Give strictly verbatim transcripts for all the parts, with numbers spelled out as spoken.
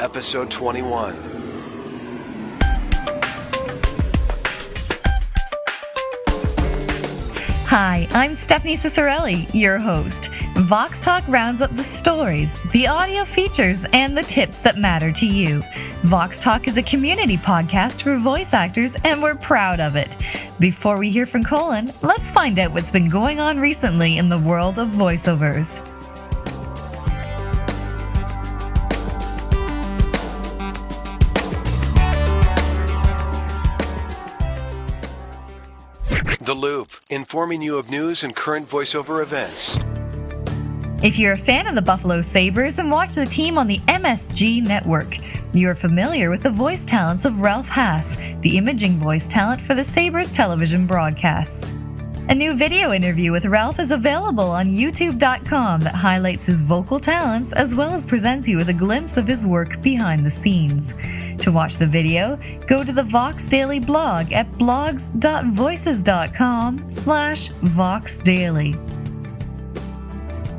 episode twenty-one. Hi, I'm Stephanie Cicerelli, your host. Vox Talk rounds up the stories, the audio features, and the tips that matter to you. Vox Talk is a community podcast for voice actors, and we're proud of it. Before we hear from Colin, let's find out what's been going on recently in the world of voiceovers. The Loop, informing you of news and current voiceover events. If you're a fan of the Buffalo Sabres and watch the team on the M S G Network, you're familiar with the voice talents of Ralph Haas, the imaging voice talent for the Sabres television broadcasts. A new video interview with Ralph is available on YouTube dot com that highlights his vocal talents as well as presents you with a glimpse of his work behind the scenes. To watch the video, go to the Vox Daily blog at blogs.voices.com slash Vox Daily.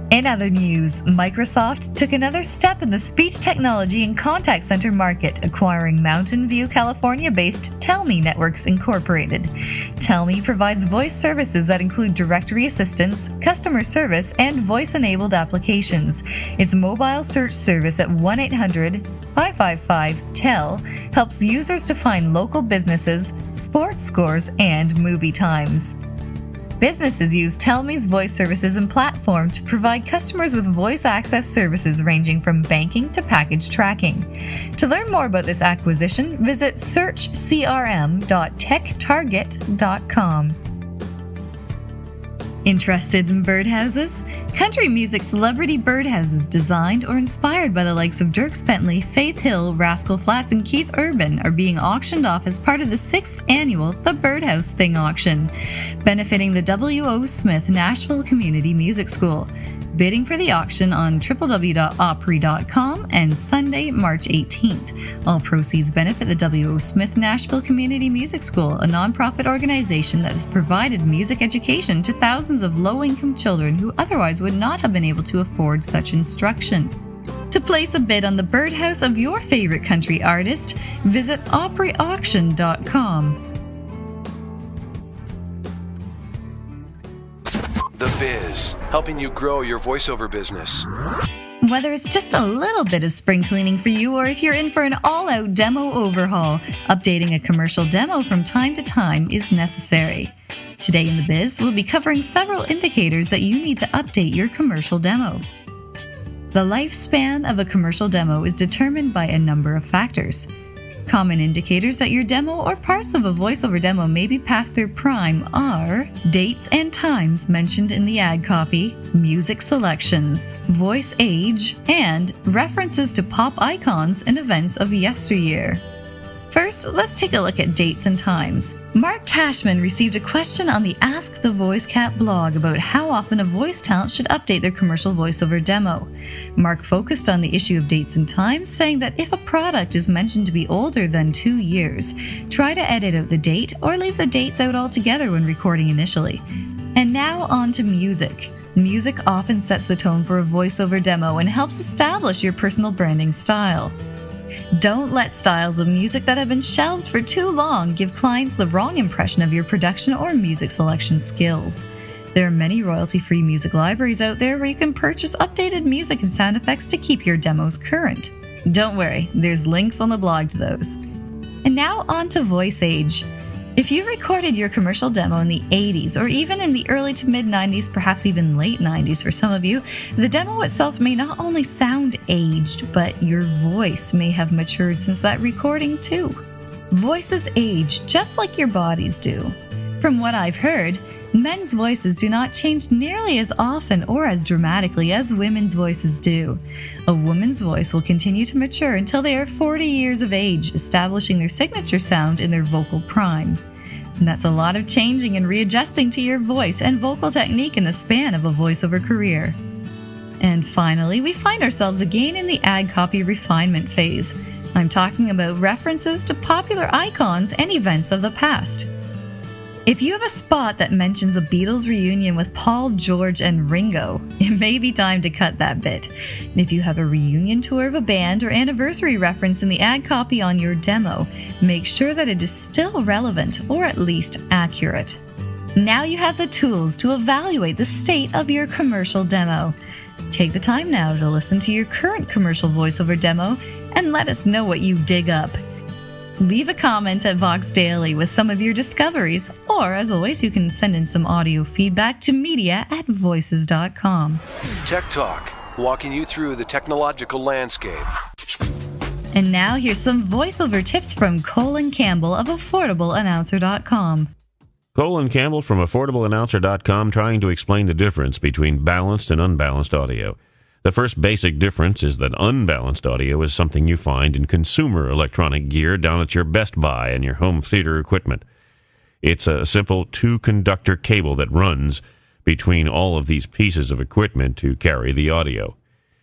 In other news, Microsoft took another step in the speech technology and contact center market, acquiring Mountain View, California-based TellMe Networks, Incorporated. TellMe provides voice services that include directory assistance, customer service, and voice-enabled applications. Its mobile search service at one eight hundred, five five five, TELL helps users to find local businesses, sports scores, and movie times. Businesses use TellMe's voice services and platform to provide customers with voice access services ranging from banking to package tracking. To learn more about this acquisition, visit search c r m dot tech target dot com. Interested in birdhouses? Country music celebrity birdhouses designed or inspired by the likes of Dierks Bentley, Faith Hill, Rascal Flatts, and Keith Urban are being auctioned off as part of the sixth annual The Birdhouse Thing Auction, benefiting the W O. Smith Nashville Community Music School. Bidding for the auction on w w w dot opry dot com and Sunday, March eighteenth. All proceeds benefit the W O. Smith Nashville Community Music School, a nonprofit organization that has provided music education to thousands of low-income children who otherwise would not have been able to afford such instruction. To place a bid on the birdhouse of your favorite country artist, visit opry auction dot com. The Biz, helping you grow your voiceover business. Whether it's just a little bit of spring cleaning for you or if you're in for an all-out demo overhaul, updating a commercial demo from time to time is necessary. Today in The Biz, we'll be covering several indicators that you need to update your commercial demo. The lifespan of a commercial demo is determined by a number of factors. Common indicators that your demo or parts of a voiceover demo may be past their prime are dates and times mentioned in the ad copy, music selections, voice age, and references to pop icons and events of yesteryear. First, let's take a look at dates and times. Mark Cashman received a question on the Ask the Voice Cat blog about how often a voice talent should update their commercial voiceover demo. Mark focused on the issue of dates and times, saying that if a product is mentioned to be older than two years, try to edit out the date or leave the dates out altogether when recording initially. And now on to music. Music often sets the tone for a voiceover demo and helps establish your personal branding style. Don't let styles of music that have been shelved for too long give clients the wrong impression of your production or music selection skills. There are many royalty-free music libraries out there where you can purchase updated music and sound effects to keep your demos current. Don't worry, there's links on the blog to those. And now on to voice age. If you recorded your commercial demo in the eighties or even in the early to mid nineties, perhaps even late nineties for some of you, the demo itself may not only sound aged, but your voice may have matured since that recording too. Voices age just like your bodies do. From what I've heard, men's voices do not change nearly as often or as dramatically as women's voices do. A woman's voice will continue to mature until they are forty years of age, establishing their signature sound in their vocal prime. And that's a lot of changing and readjusting to your voice and vocal technique in the span of a voiceover career. And finally, we find ourselves again in the ad copy refinement phase. I'm talking about references to popular icons and events of the past. If you have a spot that mentions a Beatles reunion with Paul, George, and Ringo, it may be time to cut that bit. If you have a reunion tour of a band or anniversary reference in the ad copy on your demo, make sure that it is still relevant or at least accurate. Now you have the tools to evaluate the state of your commercial demo. Take the time now to listen to your current commercial voiceover demo and let us know what you dig up. Leave a comment at Vox Daily with some of your discoveries, or as always, you can send in some audio feedback to media at voices dot com. Tech Talk, walking you through the technological landscape. And now here's some voiceover tips from Colin Campbell of affordable announcer dot com. Colin Campbell from affordable announcer dot com trying to explain the difference between balanced and unbalanced audio. The first basic difference is that unbalanced audio is something you find in consumer electronic gear down at your Best Buy and your home theater equipment. It's a simple two-conductor cable that runs between all of these pieces of equipment to carry the audio.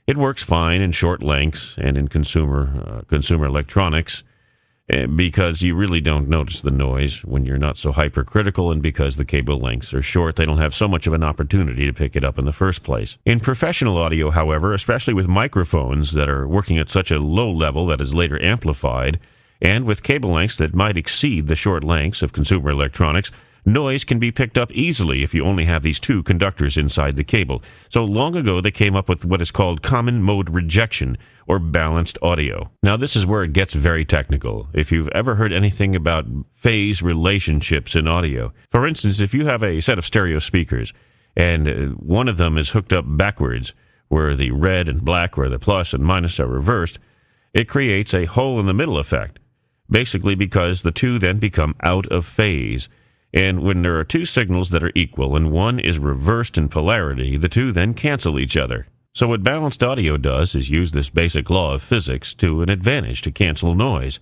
It works fine in short lengths and in consumer uh, consumer electronics because you really don't notice the noise when you're not so hypercritical, and because the cable lengths are short, they don't have so much of an opportunity to pick it up in the first place. In professional audio, however, especially with microphones that are working at such a low level that is later amplified, and with cable lengths that might exceed the short lengths of consumer electronics, noise can be picked up easily if you only have these two conductors inside the cable. So long ago, they came up with what is called common mode rejection, or balanced audio. Now, this is where it gets very technical. If you've ever heard anything about phase relationships in audio, for instance, if you have a set of stereo speakers and one of them is hooked up backwards, where the red and black, where the plus and minus are reversed, it creates a hole in the middle effect, basically because the two then become out of phase. And when there are two signals that are equal and one is reversed in polarity, the two then cancel each other. So what balanced audio does is use this basic law of physics to an advantage to cancel noise.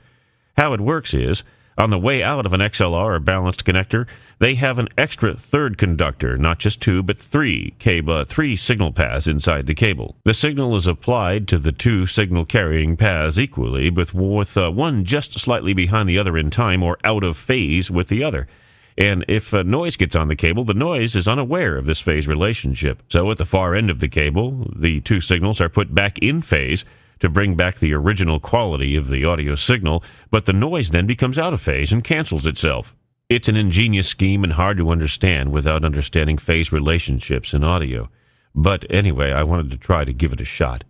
How it works is, on the way out of an X L R or balanced connector, they have an extra third conductor, not just two, but three cable, three signal paths inside the cable. The signal is applied to the two signal-carrying paths equally, with, with uh, one just slightly behind the other in time or out of phase with the other. And if a noise gets on the cable, the noise is unaware of this phase relationship. So at the far end of the cable, the two signals are put back in phase to bring back the original quality of the audio signal, but the noise then becomes out of phase and cancels itself. It's an ingenious scheme and hard to understand without understanding phase relationships in audio. But anyway, I wanted to try to give it a shot.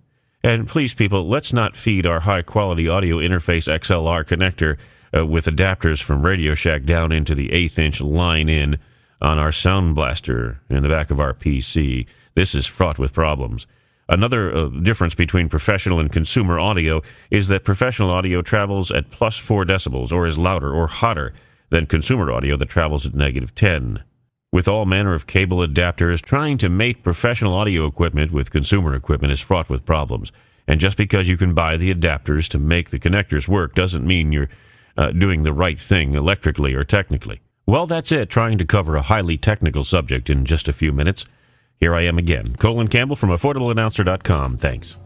And please, people, let's not feed our high-quality audio interface X L R connector Uh, with adapters from Radio Shack down into the eighth inch line in on our Sound Blaster in the back of our P C. This is fraught with problems. Another uh, difference between professional and consumer audio is that professional audio travels at plus four decibels, or is louder or hotter than consumer audio that travels at negative ten. With all manner of cable adapters, trying to mate professional audio equipment with consumer equipment is fraught with problems. And just because you can buy the adapters to make the connectors work doesn't mean you're Uh, doing the right thing electrically or technically. Well, that's it, trying to cover a highly technical subject in just a few minutes. Here I am again, Colin Campbell from affordable announcer dot com. Thanks.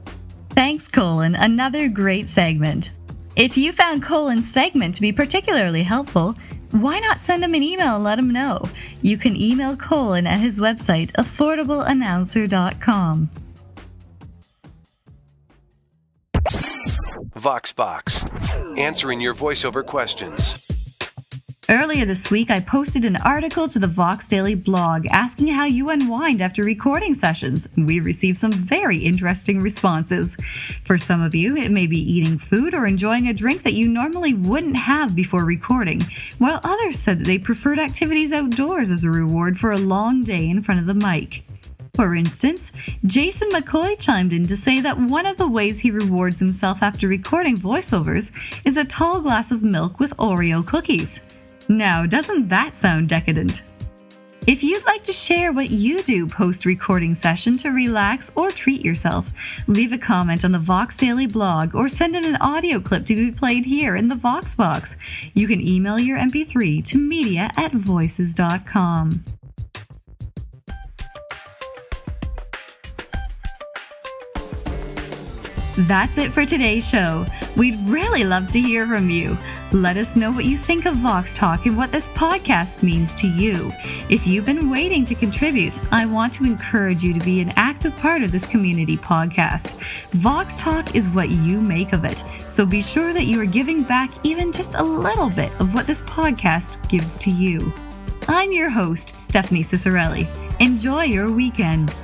Thanks, Colin. Another great segment. If you found Colin's segment to be particularly helpful, why not send him an email and let him know? You can email Colin at his website, affordable announcer dot com. VoxBox, answering your voiceover questions. Earlier this week, I posted an article to the Vox Daily blog asking how you unwind after recording sessions. We received some very interesting responses. For some of you, it may be eating food or enjoying a drink that you normally wouldn't have before recording, while others said that they preferred activities outdoors as a reward for a long day in front of the mic. For instance, Jason McCoy chimed in to say that one of the ways he rewards himself after recording voiceovers is a tall glass of milk with Oreo cookies. Now, doesn't that sound decadent? If you'd like to share what you do post-recording session to relax or treat yourself, leave a comment on the Vox Daily blog or send in an audio clip to be played here in the Vox Box. You can email your M P three to media at voices dot com. That's it for today's show. We'd really love to hear from you. Let us know what you think of Vox Talk and what this podcast means to you. If you've been waiting to contribute, I want to encourage you to be an active part of this community podcast. Vox Talk is what you make of it, so be sure that you are giving back even just a little bit of what this podcast gives to you. I'm your host, Stephanie Cicerelli. Enjoy your weekend.